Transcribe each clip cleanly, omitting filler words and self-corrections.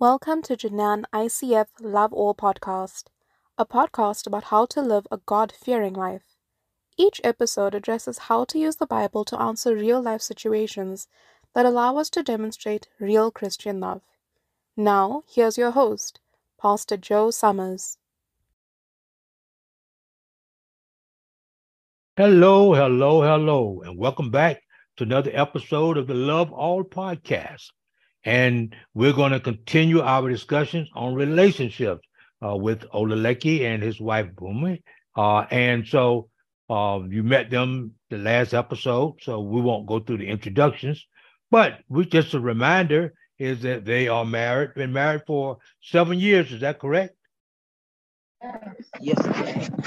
Welcome to Jinan ICF Love All podcast, a podcast about how to live a God-fearing life. Each episode addresses how to use the Bible to answer real-life situations that allow us to demonstrate real Christian love. Now, here's your host, Pastor Joe Summers. Hello, and welcome back to another episode of the Love All podcast. And we're going to continue our discussions on relationships with Olalecki and his wife, Bumi. And so you met them the last episode, so we won't go through the introductions. But just a reminder is that they are married, been married for 7 years. Is that correct? Yes.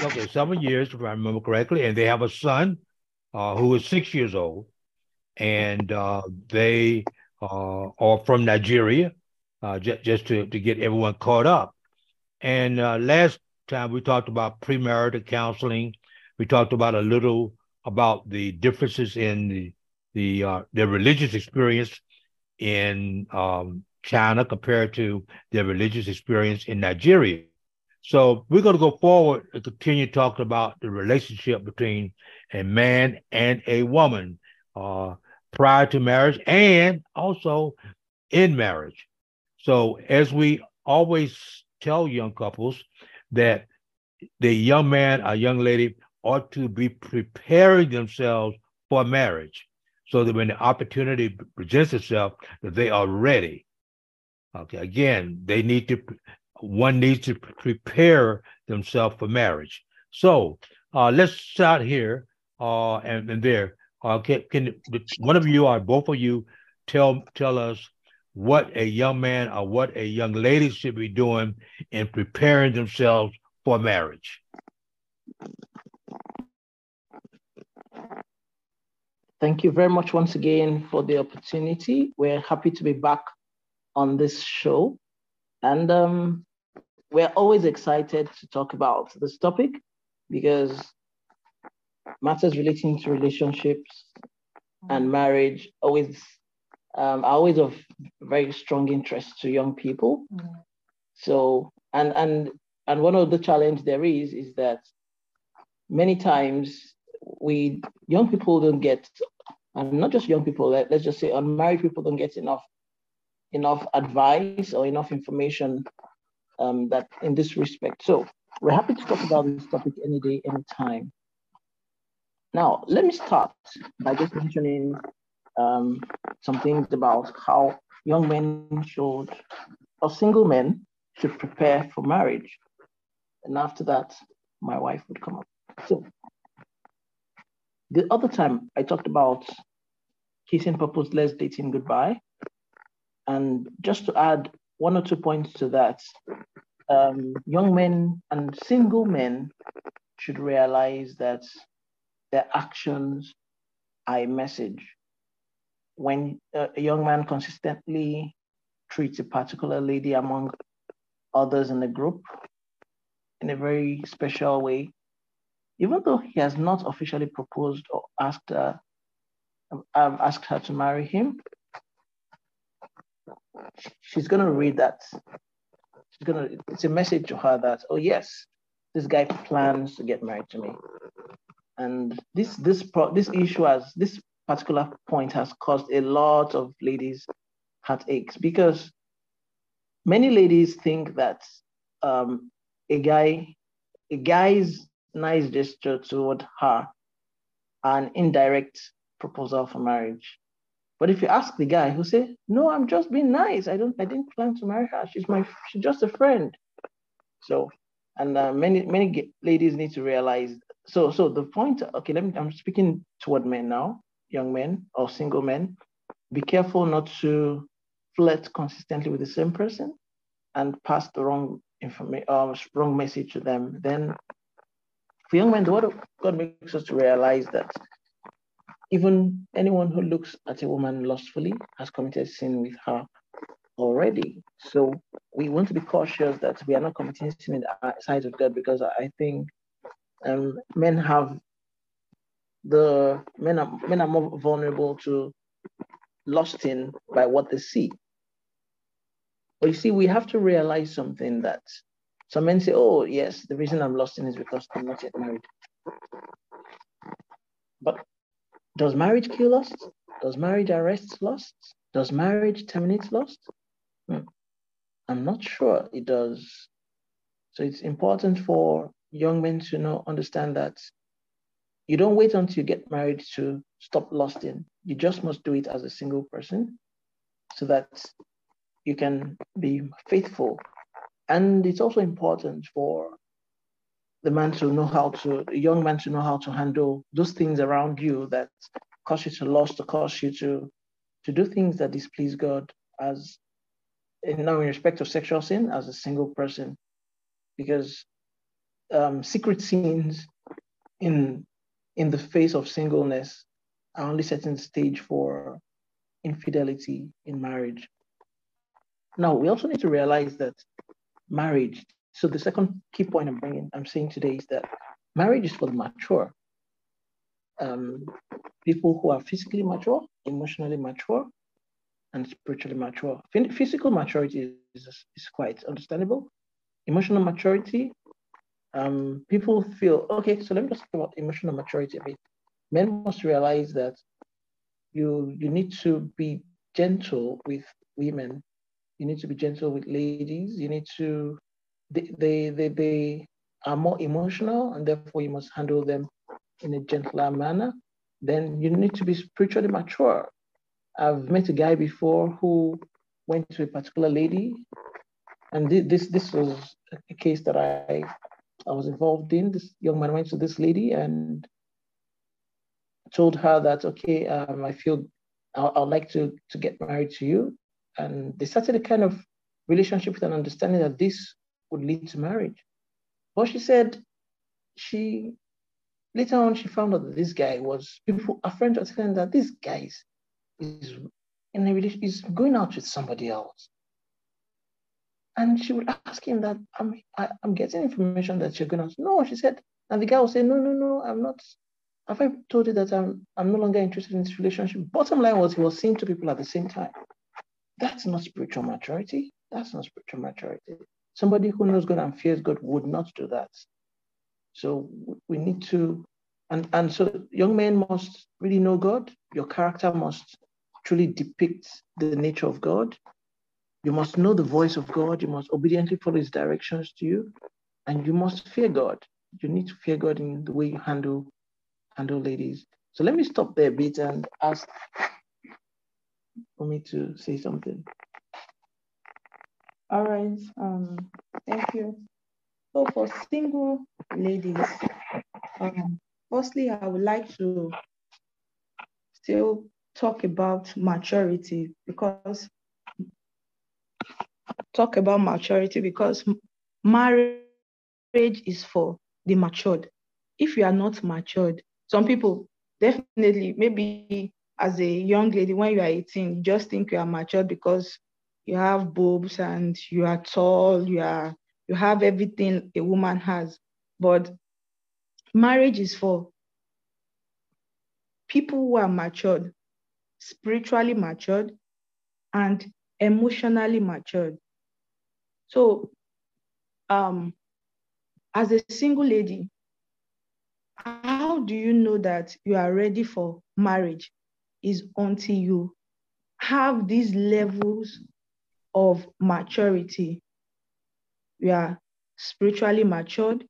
Okay, 7 years, if I remember correctly. And they have a son who is 6 years old. And they... or from Nigeria, just to get everyone caught up. And last time we talked about premarital counseling. We talked about a little about the differences in their religious experience in China compared to their religious experience in Nigeria. So we're going to go forward and continue talking about the relationship between a man and a woman prior to marriage and also in marriage. So as we always tell young couples that the young man or young lady ought to be preparing themselves for marriage so that when the opportunity presents itself, that they are ready. Okay, again, one needs to prepare themselves for marriage. So let's start here and there. Okay, can one of you or both of you tell us what a young man or what a young lady should be doing in preparing themselves for marriage? Thank you very much once again for the opportunity. We're happy to be back on this show. And we're always excited to talk about this topic because matters relating to relationships and marriage are always of very strong interest to young people. Mm. So, and one of the challenges there is that many times young people don't get, and not just young people, let's just say unmarried people don't get enough advice or enough information that in this respect. So we're happy to talk about this topic any day, any time. Now, let me start by just mentioning some things about how young men or single men should prepare for marriage. And after that, my wife would come up. So, the other time I talked about kissing purposeless, dating goodbye. And just to add one or two points to that, young men and single men should realize that their actions are a message. When a young man consistently treats a particular lady among others in the group in a very special way, even though he has not officially proposed or asked her to marry him, she's gonna read that. It's a message to her that, oh yes, this guy plans to get married to me. And this particular point has caused a lot of ladies' heartaches because many ladies think that a guy's nice gesture toward her are an indirect proposal for marriage. But if you ask the guy, who say, "No, I'm just being nice. I didn't plan to marry her. She's just a friend." So, and many ladies need to realize. So the point, okay, I'm speaking toward men now, young men or single men. Be careful not to flirt consistently with the same person and pass the wrong message to them. Then for young men, the word of God makes us to realize that even anyone who looks at a woman lustfully has committed sin with her already. So we want to be cautious that we are not committing sin in the sight of God because I think men are more vulnerable to lusting by what they see. But you see, we have to realize something, that some men say, oh, yes, the reason I'm lost in is because I'm not yet married. But does marriage kill lust? Does marriage arrest lust? Does marriage terminate lust? I'm not sure it does. So it's important for young men to understand that you don't wait until you get married to stop lusting. You just must do it as a single person so that you can be faithful. And it's also important for the young man to know how to handle those things around you that cause you to lust, or cause you to do things that displease God, as in respect of sexual sin, as a single person. Because secret sins in the face of singleness are only setting the stage for infidelity in marriage. Now, we also need to realize that marriage, so the second key point I'm saying today is that marriage is for the mature. People who are physically mature, emotionally mature, and spiritually mature. Physical maturity is quite understandable. Emotional maturity, people feel, okay, so let me just talk about emotional maturity a bit. Men must realize that you need to be gentle with women. You need to be gentle with ladies. You need to, they are more emotional, and therefore you must handle them in a gentler manner. Then you need to be spiritually mature. I've met a guy before who went to a particular lady, and this was a case that I was involved in. This young man went to this lady and told her that, okay, I feel I'd like to get married to you. And they started a kind of relationship with an understanding that this would lead to marriage. But she said, later on, she found out that this guy was, people are friends are telling that this guy is going out with somebody else. And she would ask him that, I'm getting information that you're going out. No, she said, and the guy would say, no, I'm not. Have I told you that I'm no longer interested in this relationship? Bottom line was, he was seeing two people at the same time. That's not spiritual maturity. That's not spiritual maturity. Somebody who knows God and fears God would not do that. So we need to, and so young men must really know God. Your character must truly depict the nature of God. You must know the voice of God. You must obediently follow his directions to you. And you must fear God. You need to fear God in the way you handle ladies. So let me stop there a bit and ask for me to say something. All right, thank you. So for single ladies, firstly, I would like to still talk about maturity, because marriage is for the matured. If you are not matured, some people definitely, maybe as a young lady, when you are 18, you just think you are matured because you have boobs and you are tall, you have everything a woman has. But marriage is for people who are matured, spiritually matured, and emotionally matured. So as a single lady, how do you know that you are ready for marriage? Is until you have these levels of maturity. You are spiritually matured,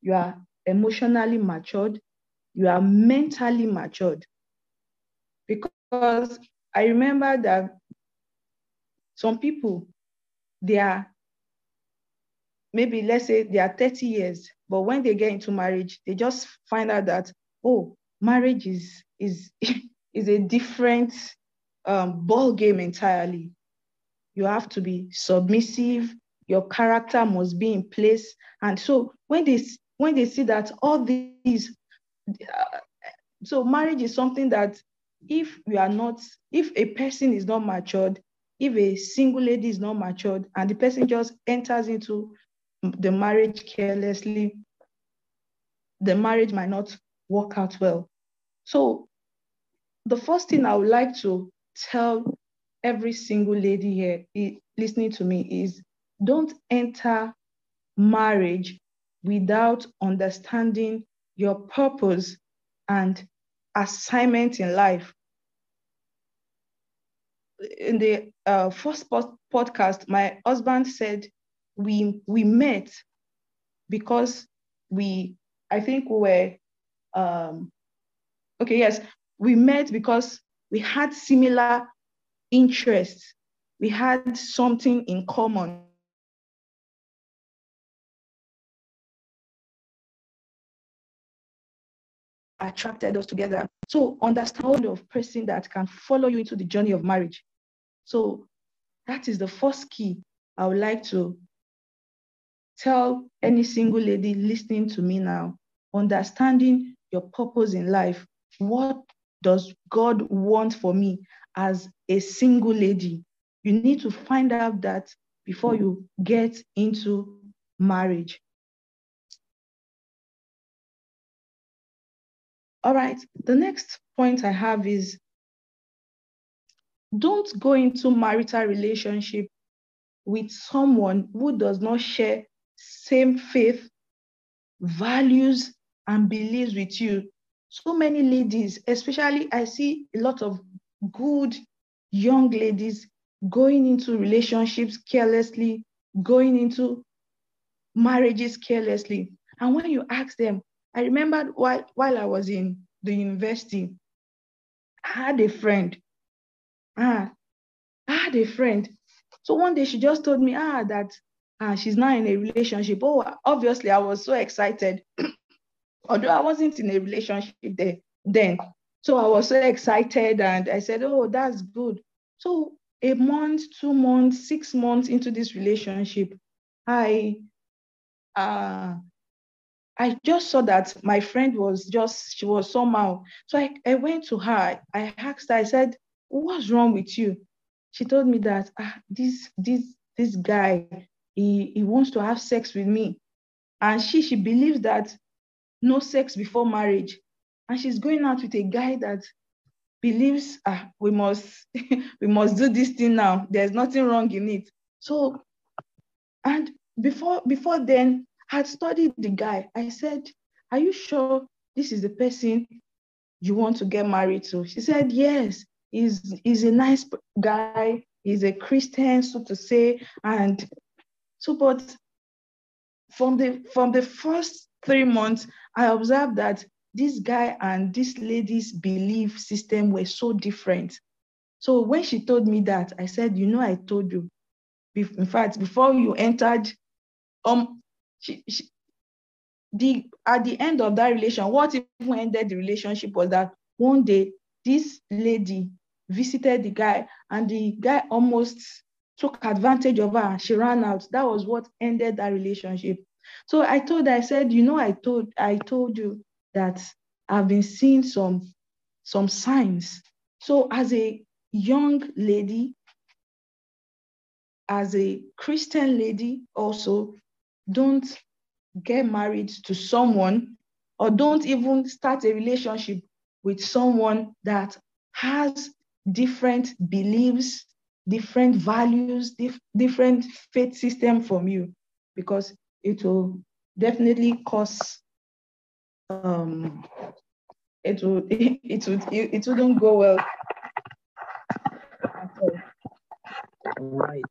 you are emotionally matured, you are mentally matured. Because I remember that some people, they are, maybe let's say they are 30 years, but when they get into marriage, they just find out that, oh, marriage is a different ball game entirely. You have to be submissive. Your character must be in place. And so when they see that all these, so marriage is something that if a person is not matured, if a single lady is not matured, and the person just enters into the marriage carelessly, the marriage might not work out well. So the first thing I would like to tell every single lady here listening to me is, don't enter marriage without understanding your purpose and assignment in life. In the first podcast, my husband said we met because we met because we had similar interests. We had something in common. Attracted us together. So understand of person that can follow you into the journey of marriage. So that is the first key I would like to tell any single lady listening to me now. Understanding your purpose in life. What does God want for me as a single lady? You need to find out that before you get into marriage. All right, the next point I have is, don't go into marital relationship with someone who does not share same faith, values, and beliefs with you. So many ladies, especially I see a lot of good young ladies going into relationships carelessly, going into marriages carelessly. And when you ask them, I remembered while I was in the university, I had a friend. So one day she just told me that she's not in a relationship. Oh, obviously I was so excited. Although I wasn't in a relationship then. So I was so excited and I said, oh, that's good. So a month, 2 months, 6 months into this relationship, I just saw that my friend she was somehow. So I went to her, I asked her, I said, what's wrong with you? She told me that this guy, he wants to have sex with me. And she believes that no sex before marriage. And she's going out with a guy that believes we must do this thing now. There's nothing wrong in it. So, and before then, I had studied the guy. I said, are you sure this is the person you want to get married to? She said, yes, he's a nice guy. He's a Christian, so to say. And so, but from the first 3 months, I observed that this guy and this lady's belief system were so different. So when she told me that, I said, I told you. In fact, before you entered, at the end of that relation, what even ended the relationship was that one day this lady visited the guy and the guy almost took advantage of her and she ran out. That was what ended that relationship. So I told her, I said, I told you that I've been seeing some signs. So as a young lady, as a Christian lady also, don't get married to someone or don't even start a relationship with someone that has different beliefs, different values, different faith system from you, because it will definitely cause, it wouldn't go well at all. Right.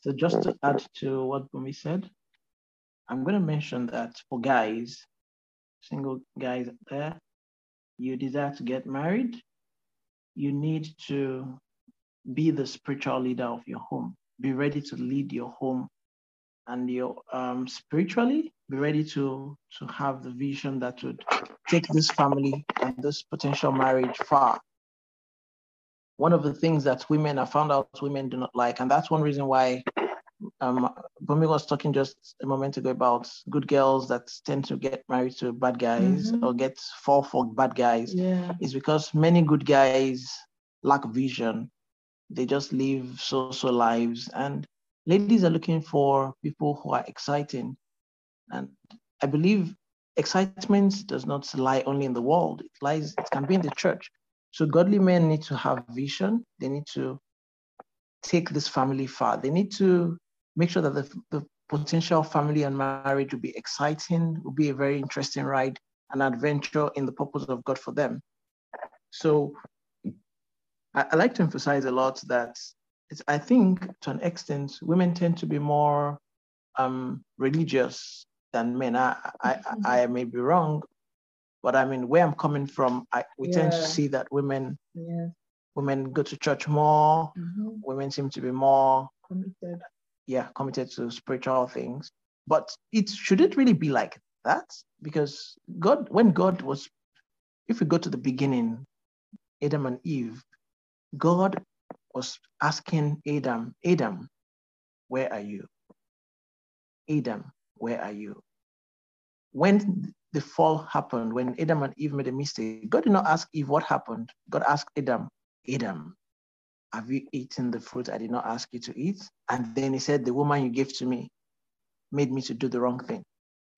So just to add to what Bumi said, I'm going to mention that for guys, single guys out there, you desire to get married, you need to be the spiritual leader of your home. Be ready to lead your home and your spiritually, be ready to have the vision that would take this family and this potential marriage far. One of the things that women do not like, and that's one reason why Bumi was talking just a moment ago about good girls that tend to get married to bad guys or fall for bad guys, is because many good guys lack vision. They just live so lives, and ladies are looking for people who are exciting. And I believe excitement does not lie only in the world, it can be in the church. So godly men need to have vision. They need to take this family far. They need to make sure that the potential family and marriage will be exciting, will be a very interesting ride, an adventure in the purpose of God for them. So I like to emphasize a lot that it's, I think to an extent, women tend to be more religious than men. I may be wrong, but I mean, where I'm coming from, we tend to see that women, women go to church more, women seem to be more committed. Yeah, committed to spiritual things. But should it really be like that? Because if we go to the beginning, Adam and Eve, God was asking Adam, Adam, where are you? Adam, where are you? When the fall happened, when Adam and Eve made a mistake, God did not ask Eve what happened. God asked Adam, Adam, have you eaten the fruit I did not ask you to eat? And then he said, the woman you gave to me made me to do the wrong thing.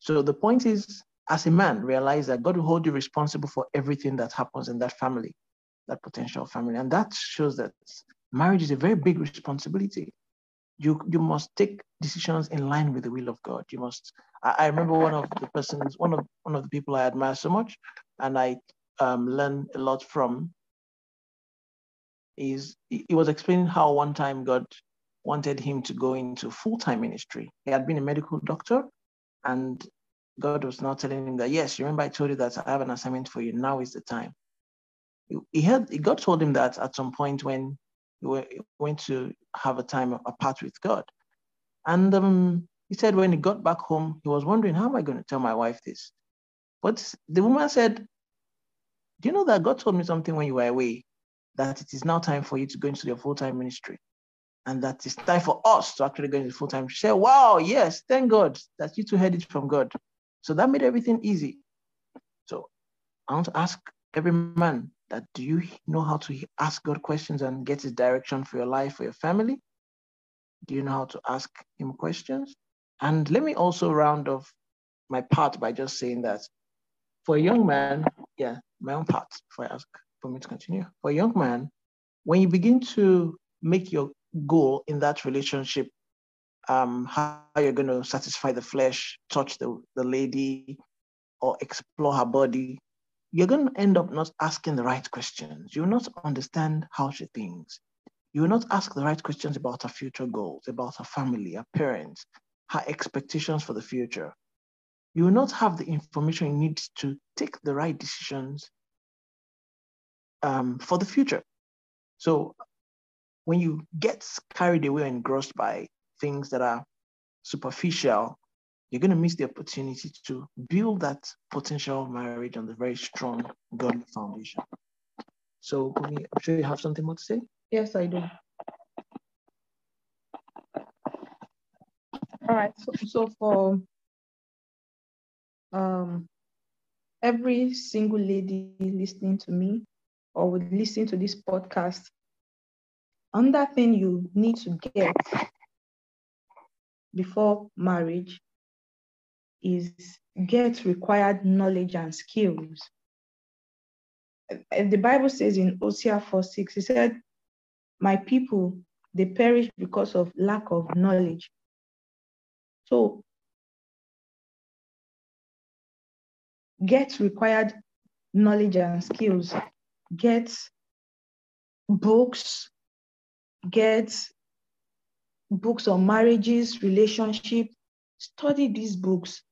So the point is, as a man, realize that God will hold you responsible for everything that happens in that family, that potential family. And that shows that marriage is a very big responsibility. You must take decisions in line with the will of God. You must, I remember one of the people I admire so much, and I learned a lot from, he was explaining how one time God wanted him to go into full-time ministry. He had been a medical doctor, and God was now telling him that, yes, remember I told you that I have an assignment for you, now is the time. God told him that at some point when he went to have a time apart with God. And he said when he got back home, he was wondering, how am I going to tell my wife this? But the woman said, do you know that God told me something when you were away, that it is now time for you to go into your full-time ministry, and that it's time for us to actually go into full-time. She said, wow, yes, thank God that you two heard it from God. So that made everything easy. So I want to ask every man that, do you know how to ask God questions and get his direction for your life, for your family? Do you know how to ask him questions? And let me also round off my part by just saying that for a young man, my own part, before I ask for me to continue. For a young man, when you begin to make your goal in that relationship, how you're going to satisfy the flesh, touch the lady, or explore her body, you're going to end up not asking the right questions. You will not understand how she thinks. You will not ask the right questions about her future goals, about her family, her parents, her expectations for the future. You will not have the information you need to take the right decisions for the future. So when you get carried away and engrossed by things that are superficial, you're going to miss the opportunity to build that potential marriage on the very strong godly foundation. So, Bumi, I'm sure you have something more to say? Yes, I do. All right. So for every single lady listening to me or would listen to this podcast, another thing you need to get before marriage is get required knowledge and skills. The Bible says in Hosea 4:6, he said, my people, they perish because of lack of knowledge. So get required knowledge and skills. Get books. Get books on marriages, relationships. Study these books.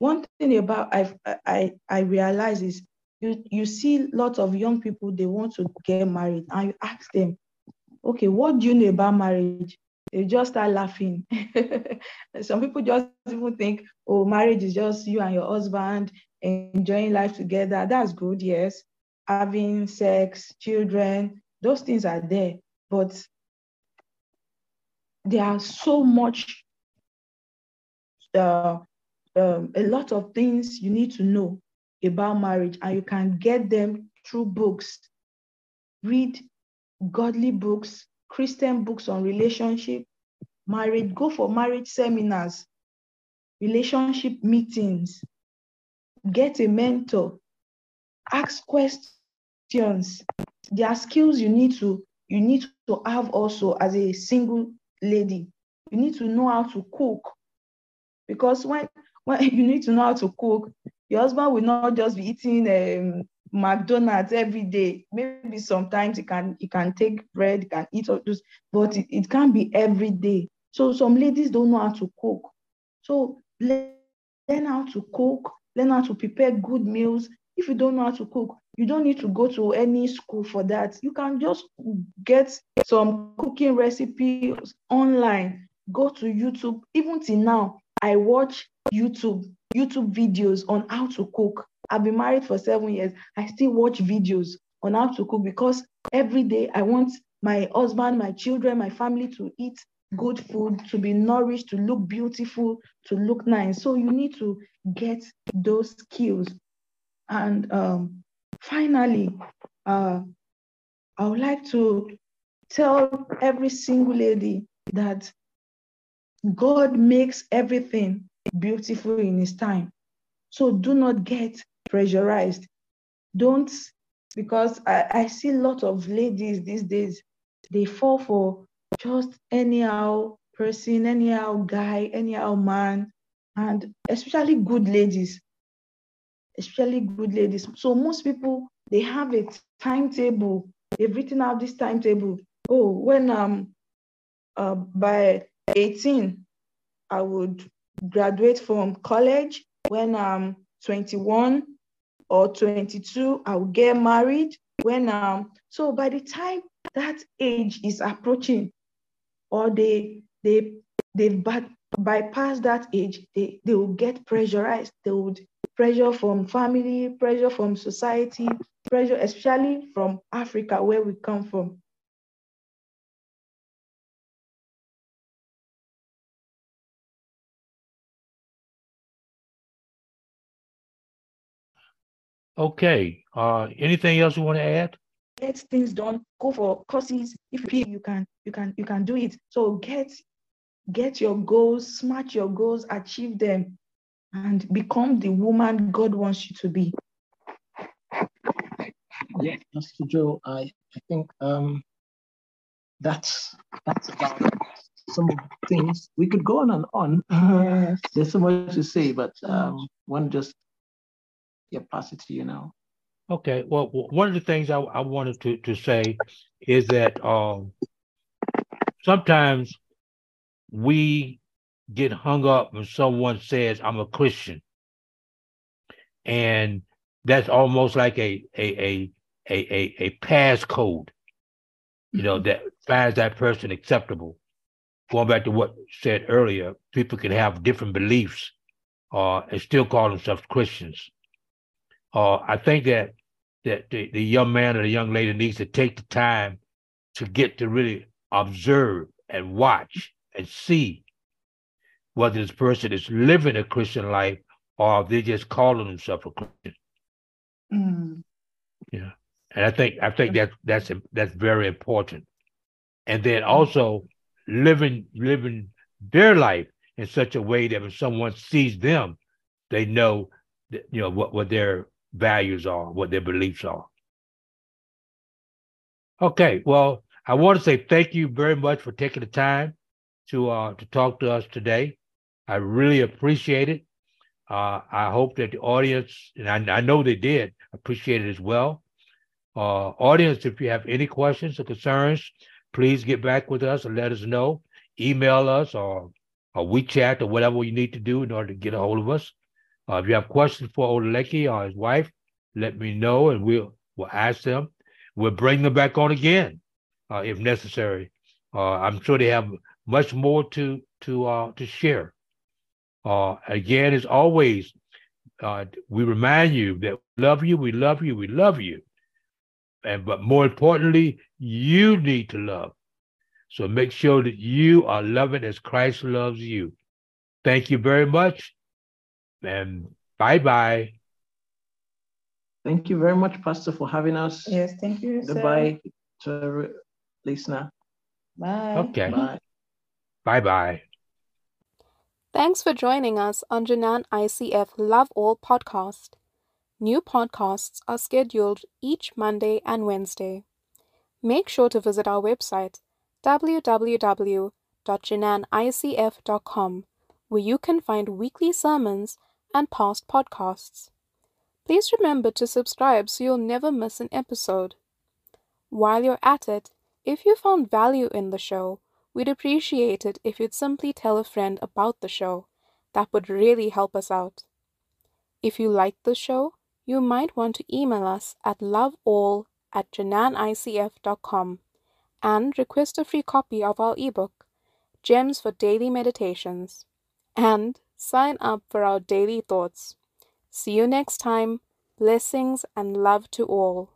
One thing about I realize is you see lots of young people, they want to get married, and you ask them, okay, what do you know about marriage? They just start laughing. Some people just even think, oh, marriage is just you and your husband enjoying life together. That's good, yes. Having sex, children, those things are there, but there are so much a lot of things you need to know about marriage, and you can get them through books. Read godly books, Christian books on relationship, marriage. Go for marriage seminars, relationship meetings. Get a mentor. Ask questions. There are skills you need to you need to have also, as a single lady, you need to know how to cook. Because when you need to know how to cook, your husband will not just be eating McDonald's every day. Maybe sometimes he can take bread, he can eat all those, but it can't be every day. So some ladies don't know how to cook. So learn how to cook, learn how to prepare good meals. If you don't know how to cook, you don't need to go to any school for that. You can just get some cooking recipes online, go to YouTube. Even till now, I watch YouTube videos on how to cook. I've been married for 7 years. I still watch videos on how to cook because every day I want my husband, my children, my family to eat good food, to be nourished, to look beautiful, to look nice. So you need to get those skills. And finally, I would like to tell every single lady that God makes everything beautiful in His time. So do not get pressurized. Don't, because I see a lot of ladies these days, they fall for just anyhow person, anyhow guy, anyhow man, and especially good ladies. So most people, they have a timetable. They've written out this timetable. Oh, when by 18, I would graduate from college. When I'm 21 or 22, I'll get married. When so by the time that age is approaching, or they've bypassed that age, they will get pressurized. They would pressure from family, pressure from society, pressure especially from Africa where we come from. Okay. Anything else you want to add? Get things done. Go for courses. If you can do it. So get your goals, smash your goals, achieve them, and become the woman God wants you to be. Yeah, Pastor Joe, I think that's about some of the things. We could go on and on. Yes. There's so much to say, but one just pass it to you now. Okay. Well, one of the things I wanted to say is that sometimes we get hung up when someone says, I'm a Christian. And that's almost like a passcode, you know, that finds that person acceptable. Going back to what you said earlier, people can have different beliefs and still call themselves Christians. I think that the young man or the young lady needs to take the time to get to really observe and watch and see whether this person is living a Christian life or they're just calling themselves a Christian. Mm. Yeah. And I think that's very important. And then also living their life in such a way that when someone sees them, they know that, you know, what their values are, what their beliefs are. Okay, well, I want to say thank you very much for taking the time to talk to us today. I really appreciate it. I hope that the audience, and I know they did, appreciate it as well. Audience, if you have any questions or concerns, please get back with us and let us know. Email us or WeChat or whatever you need to do in order to get a hold of us. If you have questions for Olalecki or his wife, let me know and we'll ask them. We'll bring them back on again if necessary. I'm sure they have much more to share. Again, as always, we remind you that we love you, we love you, we love you. But more importantly, you need to love. So make sure that you are loving as Christ loves you. Thank you very much, and bye-bye. Thank you very much, Pastor, for having us. Yes, thank you. Goodbye sir. To our listener. Bye. Okay. Bye. Bye-bye. Thanks for joining us on Jinan ICF Love All podcast. New podcasts are scheduled each Monday and Wednesday. make sure to visit our website www.jinanICF.com, where you can find weekly sermons and past podcasts. Please remember to subscribe so you'll never miss an episode. While you're at it, if you found value in the show, we'd appreciate it if you'd simply tell a friend about the show. That would really help us out. If you liked the show, you might want to email us at loveall@jinanicf.com and request a free copy of our ebook, Gems for Daily Meditations, and sign up for our daily thoughts. See you next time. Blessings and love to all.